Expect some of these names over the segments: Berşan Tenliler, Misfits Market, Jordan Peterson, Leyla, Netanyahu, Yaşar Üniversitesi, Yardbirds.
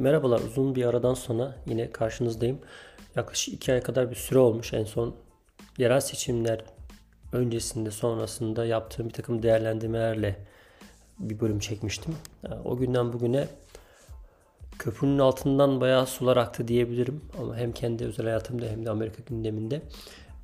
Merhabalar, uzun bir aradan sonra yine karşınızdayım. Yaklaşık 2 ay kadar bir süre olmuş. En son yerel seçimler öncesinde sonrasında yaptığım bir takım değerlendirmelerle bir bölüm çekmiştim. O günden bugüne köprünün altından bayağı sular aktı diyebilirim. Ama hem kendi özel hayatımda hem de Amerika gündeminde.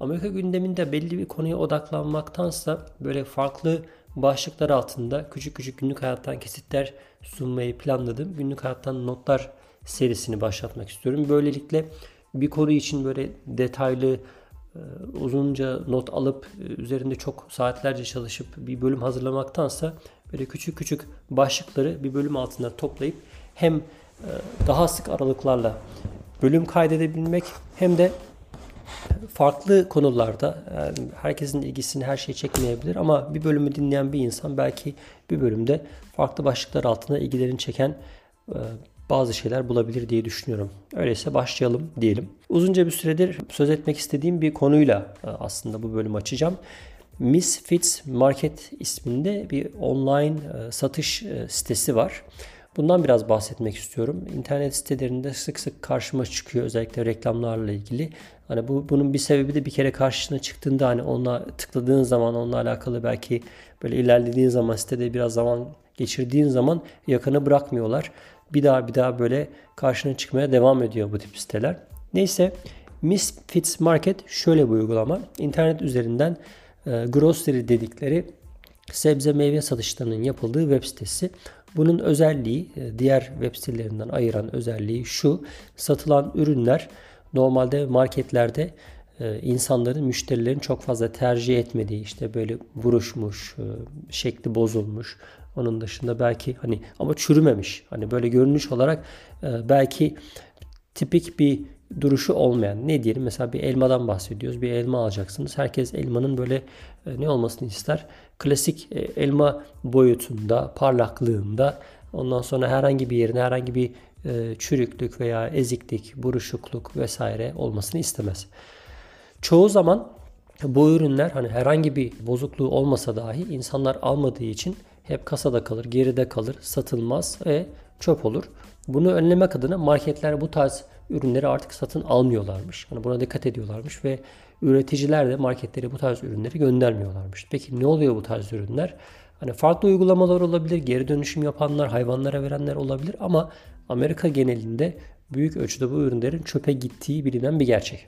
Amerika gündeminde belli bir konuya odaklanmaktansa böyle farklı başlıklar altında küçük küçük günlük hayattan kesitler sunmayı planladım. Günlük hayattan notlar serisini başlatmak istiyorum. Böylelikle bir konu için böyle detaylı uzunca not alıp üzerinde çok saatlerce çalışıp bir bölüm hazırlamaktansa böyle küçük küçük başlıkları bir bölüm altında toplayıp hem daha sık aralıklarla bölüm kaydedebilmek hem de farklı konularda yani herkesin ilgisini her şey çekmeyebilir ama bir bölümü dinleyen bir insan belki bir bölümde farklı başlıklar altında ilgilerini çeken bazı şeyler bulabilir diye düşünüyorum. Öyleyse başlayalım diyelim. Uzunca bir süredir söz etmek istediğim bir konuyla aslında bu bölümü açacağım. Misfits Market isminde bir online satış sitesi var. Bundan biraz bahsetmek istiyorum. İnternet sitelerinde sık sık karşıma çıkıyor, özellikle reklamlarla ilgili. Hani bunun bir sebebi de bir kere karşına çıktığında hani ona tıkladığın zaman onunla alakalı belki böyle ilerlediğin zaman sitede biraz zaman geçirdiğin zaman yakını bırakmıyorlar. Bir daha böyle karşına çıkmaya devam ediyor bu tip siteler. Neyse, Misfits Market şöyle bir uygulama. İnternet üzerinden grocery dedikleri sebze meyve satışlarının yapıldığı web sitesi. Bunun özelliği, diğer web sitelerinden ayıran özelliği şu: satılan ürünler normalde marketlerde insanların, müşterilerin çok fazla tercih etmediği, işte böyle buruşmuş, şekli bozulmuş, onun dışında belki hani ama çürümemiş, hani böyle görünüş olarak belki tipik bir duruşu olmayan, ne diyelim mesela bir elmadan bahsediyoruz, bir elma alacaksınız, herkes elmanın böyle ne olmasını ister, klasik elma boyutunda, parlaklığında, ondan sonra herhangi bir yerine herhangi bir çürüklük veya eziklik, buruşukluk vesaire olmasını istemez. Çoğu zaman bu ürünler hani herhangi bir bozukluğu olmasa dahi insanlar almadığı için hep kasada kalır, geride kalır, satılmaz ve çöp olur. Bunu önlemek adına marketler bu tarz ürünleri artık satın almıyorlarmış. Hani buna dikkat ediyorlarmış ve üreticiler de marketlere bu tarz ürünleri göndermiyorlarmış. Peki ne oluyor bu tarz ürünler? Hani farklı uygulamalar olabilir, geri dönüşüm yapanlar, hayvanlara verenler olabilir ama Amerika genelinde büyük ölçüde bu ürünlerin çöpe gittiği bilinen bir gerçek.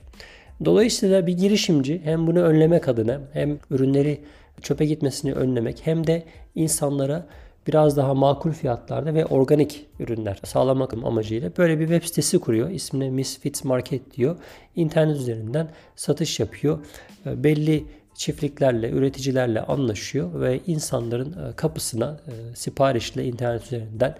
Dolayısıyla bir girişimci hem bunu önlemek adına, hem ürünleri çöpe gitmesini önlemek, hem de insanlara biraz daha makul fiyatlarda ve organik ürünler sağlamak amacıyla böyle bir web sitesi kuruyor. İsmine Misfits Market diyor. İnternet üzerinden satış yapıyor. Belli çiftliklerle, üreticilerle anlaşıyor ve insanların kapısına siparişle internet üzerinden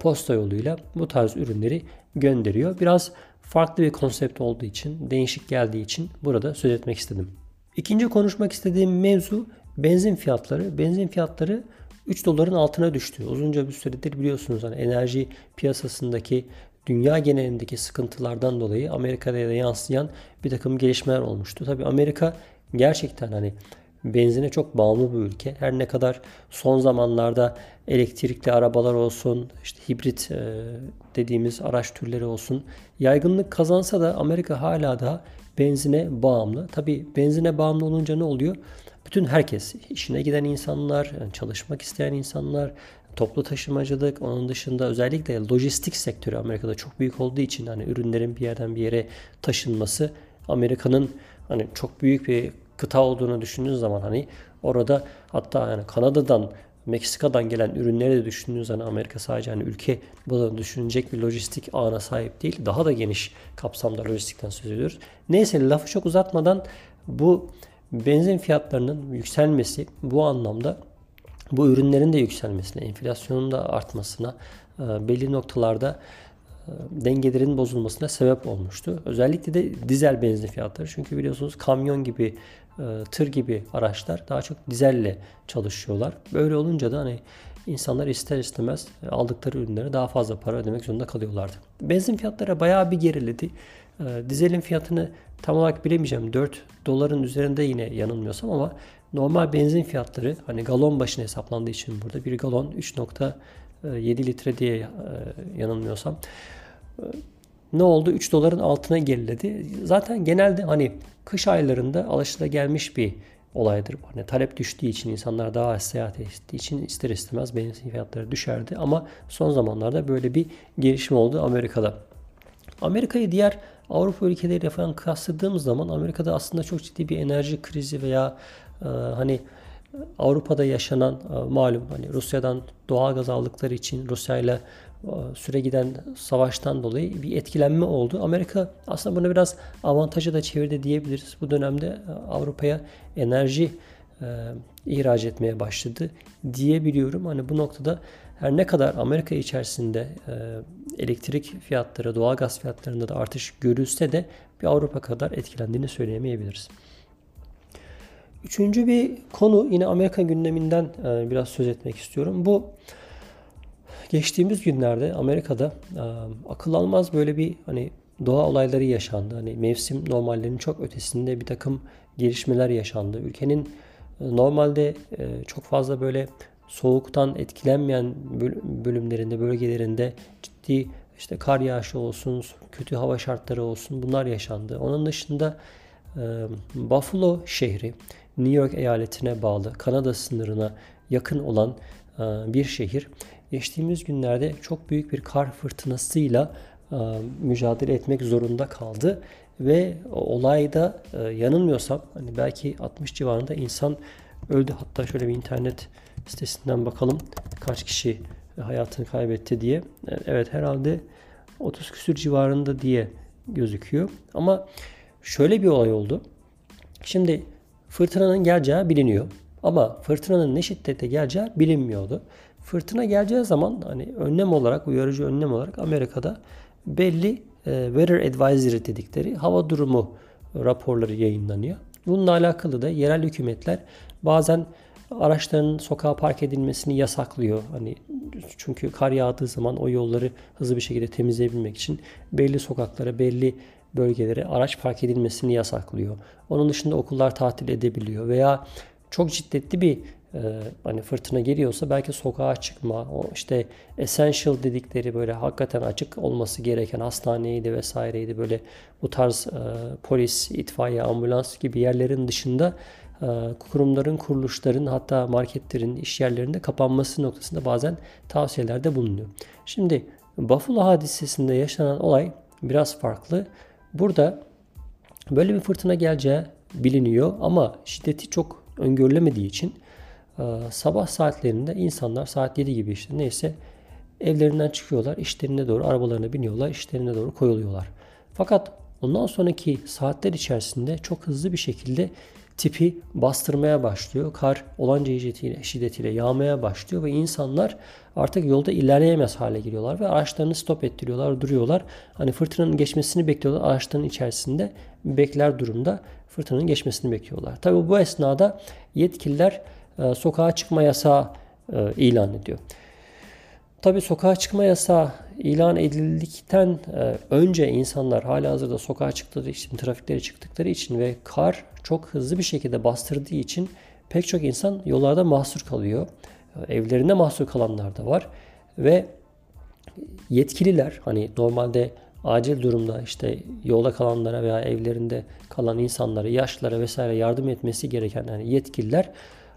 posta yoluyla bu tarz ürünleri gönderiyor. Biraz farklı bir konsept olduğu için, değişik geldiği için burada söz etmek istedim. İkinci konuşmak istediğim mevzu benzin fiyatları. Benzin fiyatları $3 altına düştü. Uzunca bir süredir biliyorsunuz hani enerji piyasasındaki dünya genelindeki sıkıntılardan dolayı Amerika'ya da yansıyan bir takım gelişmeler olmuştu. Tabii Amerika gerçekten hani benzine çok bağımlı bir ülke. Her ne kadar son zamanlarda elektrikli arabalar olsun, işte hibrit dediğimiz araç türleri olsun yaygınlık kazansa da Amerika hala daha benzine bağımlı. Tabii benzine bağımlı olunca ne oluyor? Bütün herkes, işine giden insanlar, çalışmak isteyen insanlar, toplu taşımacılık, onun dışında özellikle lojistik sektörü Amerika'da çok büyük olduğu için hani ürünlerin bir yerden bir yere taşınması, Amerika'nın hani çok büyük bir kıta olduğunu düşündüğün zaman hani orada hatta yani Kanada'dan, Meksika'dan gelen ürünleri de düşündüğünüz zaman Amerika sadece hani ülke bunu düşünecek bir lojistik ağına sahip değil. Daha da geniş kapsamda lojistikten söz ediyoruz. Neyse, lafı çok uzatmadan bu benzin fiyatlarının yükselmesi bu anlamda bu ürünlerin de yükselmesine, enflasyonun da artmasına, belli noktalarda dengelerin bozulmasına sebep olmuştu. Özellikle de dizel benzin fiyatları. Çünkü biliyorsunuz kamyon gibi, tır gibi araçlar daha çok dizelle çalışıyorlar. Böyle olunca da hani insanlar ister istemez aldıkları ürünlere daha fazla para ödemek zorunda kalıyorlardı. Benzin fiyatları bayağı bir geriledi. Dizelin fiyatını tam olarak bilemeyeceğim. $4 üzerinde yine yanılmıyorsam ama normal benzin fiyatları hani galon başına hesaplandığı için burada bir galon 3.7 litre diye yanılmıyorsam ne oldu? 3 doların altına geriledi. Zaten genelde hani kış aylarında alışılagelmiş bir olaydır bu. Hani talep düştüğü için, insanlar daha az seyahat ettiği için ister istemez benzin fiyatları düşerdi. Ama son zamanlarda böyle bir gelişme oldu Amerika'da. Amerika'yı diğer Avrupa ülkeleriyle falan kıyasladığımız zaman Amerika'da aslında çok ciddi bir enerji krizi veya hani Avrupa'da yaşanan malum hani Rusya'dan doğalgaz aldıkları için Rusya'yla süre giden savaştan dolayı bir etkilenme oldu. Amerika aslında bunu biraz avantaja da çevirdi diyebiliriz. Bu dönemde Avrupa'ya enerji ihraç etmeye başladı diyebiliyorum. Hani bu noktada her ne kadar Amerika içerisinde elektrik fiyatları, doğalgaz fiyatlarında da artış görülse de bir Avrupa kadar etkilendiğini söyleyemeyebiliriz. Üçüncü bir konu, yine Amerika gündeminden biraz söz etmek istiyorum. Bu geçtiğimiz günlerde Amerika'da akıl almaz böyle bir hani doğa olayları yaşandı. Hani mevsim normallerinin çok ötesinde bir takım gelişmeler yaşandı. Ülkenin normalde çok fazla böyle soğuktan etkilenmeyen bölümlerinde, bölgelerinde ciddi işte kar yağışı olsun, kötü hava şartları olsun, bunlar yaşandı. Onun dışında Buffalo şehri, New York eyaletine bağlı, Kanada sınırına yakın olan bir şehir. Geçtiğimiz günlerde çok büyük bir kar fırtınasıyla mücadele etmek zorunda kaldı ve olayda yanılmıyorsam hani belki 60 civarında insan öldü. Hatta şöyle bir internet sitesinden bakalım kaç kişi hayatını kaybetti diye. Evet, herhalde 30 küsür civarında diye gözüküyor. Ama şöyle bir olay oldu. Şimdi fırtınanın geleceği biliniyor. Ama fırtınanın ne şiddette geleceği bilinmiyordu. Fırtına geleceği zaman hani önlem olarak, uyarıcı önlem olarak Amerika'da belli weather advisory dedikleri hava durumu raporları yayınlanıyor. Bununla alakalı da yerel hükümetler bazen araçların sokağa park edilmesini yasaklıyor. Hani çünkü kar yağdığı zaman o yolları hızlı bir şekilde temizleyebilmek için belli sokaklara, belli bölgelere araç park edilmesini yasaklıyor. Onun dışında okullar tatil edebiliyor veya çok şiddetli bir hani fırtına geliyorsa belki sokağa çıkma, o işte essential dedikleri böyle hakikaten açık olması gereken hastaneydi vesaireydi, böyle bu tarz polis, itfaiye, ambulans gibi yerlerin dışında kurumların, kuruluşların, hatta marketlerin, iş yerlerinde kapanması noktasında bazen tavsiyelerde bulunuyor. Şimdi Buffalo hadisesinde yaşanan olay biraz farklı. Burada böyle bir fırtına geleceği biliniyor ama şiddeti çok öngörülemediği için sabah saatlerinde insanlar saat 7 gibi işte neyse evlerinden çıkıyorlar, işlerine doğru arabalarına biniyorlar, işlerine doğru koyuluyorlar. Fakat ondan sonraki saatler içerisinde çok hızlı bir şekilde tipi bastırmaya başlıyor. Kar olanca şiddetiyle yağmaya başlıyor ve insanlar artık yolda ilerleyemez hale geliyorlar ve araçlarını stop ettiriyorlar, duruyorlar. Hani fırtınanın geçmesini bekliyorlar. Araçların içerisinde bekler durumda fırtınanın geçmesini bekliyorlar. Tabii bu esnada yetkililer sokağa çıkma yasağı ilan ediyor. Tabii sokağa çıkma yasağı ilan edildikten önce insanlar halihazırda sokağa çıktıkları için, trafiklere çıktıkları için ve kar çok hızlı bir şekilde bastırdığı için pek çok insan yollarda mahsur kalıyor. Evlerinde mahsur kalanlar da var ve yetkililer hani normalde acil durumda işte yolda kalanlara veya evlerinde kalan insanlara, yaşlılara vesaire yardım etmesi gereken yani yetkililer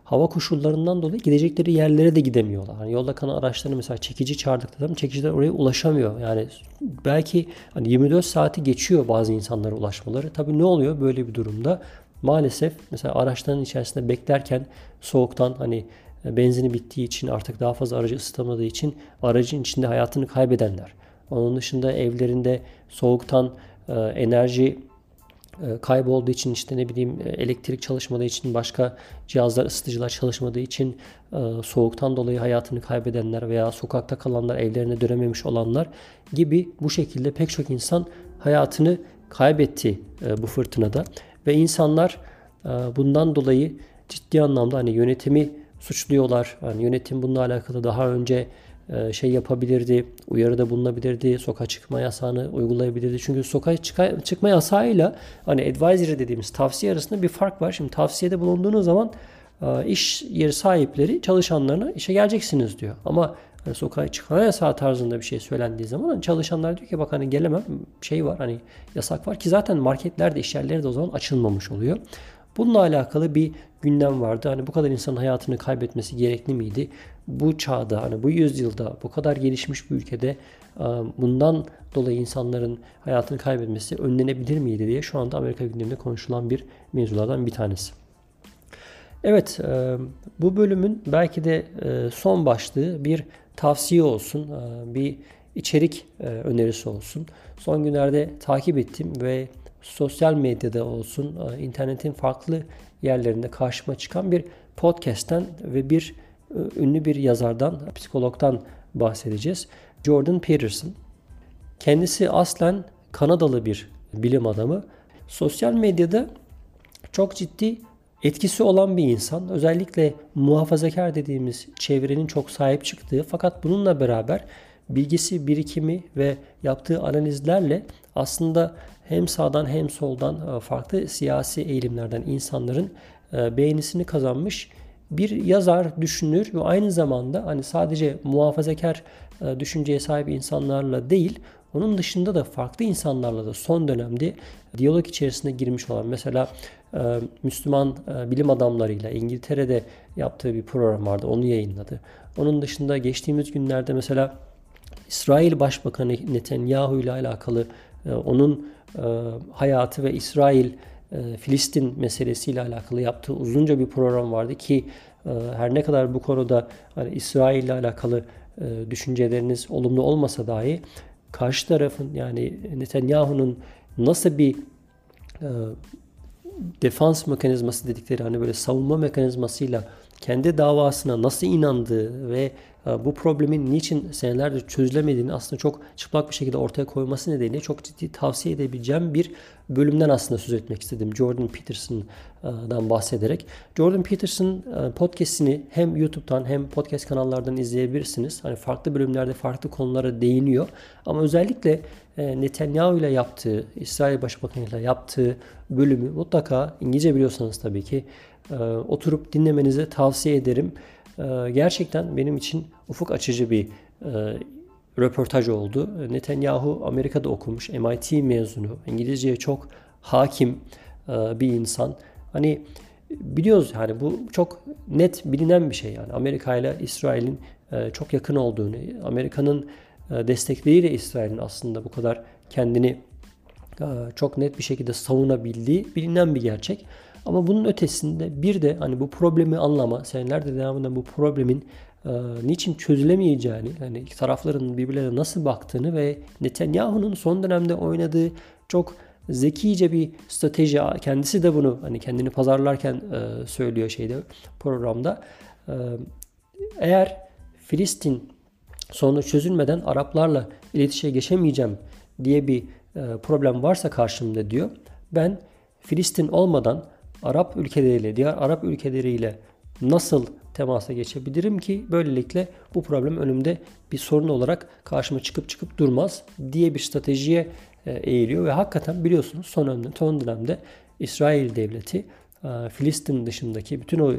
hava koşullarından dolayı gidecekleri yerlere de gidemiyorlar. Yani yolda kalan araçlarını mesela çekici çağırdıkları, çekiciler oraya ulaşamıyor. Yani belki hani 24 saati geçiyor bazı insanlara ulaşmaları. Tabii ne oluyor böyle bir durumda? Maalesef mesela araçların içerisinde beklerken soğuktan hani benzini bittiği için artık daha fazla aracı ısıtamadığı için aracın içinde hayatını kaybedenler. Onun dışında evlerinde soğuktan enerji kaybolduğu için işte ne bileyim elektrik çalışmadığı için başka cihazlar, ısıtıcılar çalışmadığı için soğuktan dolayı hayatını kaybedenler veya sokakta kalanlar, evlerine dönememiş olanlar gibi bu şekilde pek çok insan hayatını kaybetti bu fırtınada ve insanlar bundan dolayı ciddi anlamda hani yönetimi suçluyorlar. Yani yönetim bununla alakalı daha önce şey yapabilirdi, uyarıda bulunabilirdi, sokağa çıkma yasağını uygulayabilirdi. Çünkü sokağa çıkma yasağıyla hani advisory dediğimiz tavsiye arasında bir fark var. Şimdi tavsiyede bulunduğunuz zaman iş yeri sahipleri çalışanlarına işe geleceksiniz diyor. Ama sokağa çıkma yasağı tarzında bir şey söylendiği zaman hani çalışanlar diyor ki bak hani gelemem, şey var hani yasak var ki zaten marketlerde, iş yerleri de o zaman açılmamış oluyor. Bununla alakalı bir gündem vardı. Hani bu kadar insanın hayatını kaybetmesi gerekli miydi? Bu çağda, hani bu yüzyılda, bu kadar gelişmiş bir ülkede bundan dolayı insanların hayatını kaybetmesi önlenebilir miydi diye şu anda Amerika gündeminde konuşulan bir mevzulardan bir tanesi. Evet, bu bölümün belki de son başlığı bir tavsiye olsun, bir içerik önerisi olsun. Son günlerde takip ettim ve sosyal medyada olsun, internetin farklı yerlerinde karşıma çıkan bir podcast'ten ve bir ünlü bir yazardan, psikologdan bahsedeceğiz. Jordan Peterson. Kendisi aslen Kanadalı bir bilim adamı. Sosyal medyada çok ciddi etkisi olan bir insan. Özellikle muhafazakar dediğimiz çevrenin çok sahip çıktığı fakat bununla beraber bilgisi, birikimi ve yaptığı analizlerle aslında hem sağdan hem soldan farklı siyasi eğilimlerden insanların beğenisini kazanmış bir yazar, düşünür ve aynı zamanda hani sadece muhafazakar düşünceye sahip insanlarla değil, onun dışında da farklı insanlarla da son dönemde diyalog içerisine girmiş olan, mesela Müslüman bilim adamlarıyla İngiltere'de yaptığı bir program vardı, onu yayınladı. Onun dışında geçtiğimiz günlerde mesela İsrail Başbakanı Netanyahu ile alakalı onun hayatı ve İsrail Filistin meselesiyle alakalı yaptığı uzunca bir program vardı ki her ne kadar bu konuda hani İsrail ile alakalı düşünceleriniz olumlu olmasa dahi karşı tarafın, yani Netanyahu'nun nasıl bir defans mekanizması dedikleri, hani böyle savunma mekanizmasıyla kendi davasına nasıl inandığı ve bu problemin niçin senelerdir çözülemediğini aslında çok çıplak bir şekilde ortaya koyması nedeniyle çok ciddi tavsiye edebileceğim bir bölümden aslında söz etmek istedim. Jordan Peterson'dan bahsederek. Jordan Peterson podcast'ini hem YouTube'dan hem podcast kanallardan izleyebilirsiniz. Hani farklı bölümlerde farklı konulara değiniyor. Ama özellikle Netanyahu ile yaptığı, İsrail Başbakanı ile yaptığı bölümü mutlaka, İngilizce biliyorsanız tabii ki, oturup dinlemenizi tavsiye ederim. Gerçekten benim için ufuk açıcı bir röportaj oldu. Netanyahu Amerika'da okumuş, MIT mezunu, İngilizceye çok hakim bir insan. Hani biliyoruz yani bu çok net bilinen bir şey yani. Amerika ile İsrail'in çok yakın olduğunu, Amerika'nın destekleriyle İsrail'in aslında bu kadar kendini çok net bir şekilde savunabildiği bilinen bir gerçek. Ama bunun ötesinde bir de hani bu problemi anlama, senelerde devamında bu problemin niçin çözülemeyeceğini, hani tarafların birbirlerine nasıl baktığını ve Netanyahu'nun son dönemde oynadığı çok zekice bir strateji, kendisi de bunu hani kendini pazarlarken söylüyor şeyde, programda. Eğer Filistin sorunu çözülmeden Araplarla iletişime geçemeyeceğim diye bir problem varsa karşımda diyor, ben Filistin olmadan Arap ülkeleriyle, diğer Arap ülkeleriyle nasıl temasa geçebilirim ki böylelikle bu problem önümde bir sorun olarak karşıma çıkıp durmaz diye bir stratejiye eğiliyor ve hakikaten biliyorsunuz son dönemde İsrail devleti Filistin dışındaki bütün o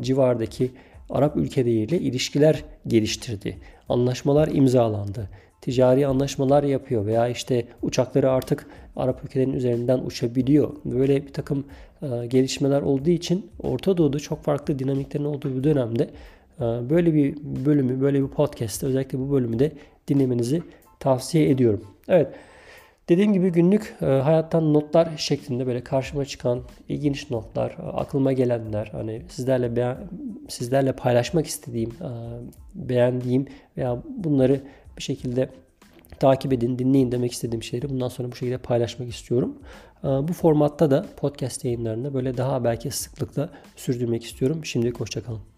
civardaki Arap ülkeleriyle ilişkiler geliştirdi. Anlaşmalar imzalandı. Ticari anlaşmalar yapıyor veya işte uçakları artık Arap ülkelerinin üzerinden uçabiliyor. Böyle bir takım gelişmeler olduğu için Orta Doğu'da çok farklı dinamiklerin olduğu bir dönemde böyle bir bölümü, böyle bir podcast'te özellikle bu bölümü de dinlemenizi tavsiye ediyorum. Evet, dediğim gibi günlük hayattan notlar şeklinde böyle karşıma çıkan ilginç notlar, aklıma gelenler, hani sizlerle paylaşmak istediğim, beğendiğim veya bunları bir şekilde takip edin, dinleyin demek istediğim şeyleri bundan sonra bu şekilde paylaşmak istiyorum. Bu formatta da podcast yayınlarını böyle daha belki sıklıkla sürdürmek istiyorum. Şimdilik hoşça kalın.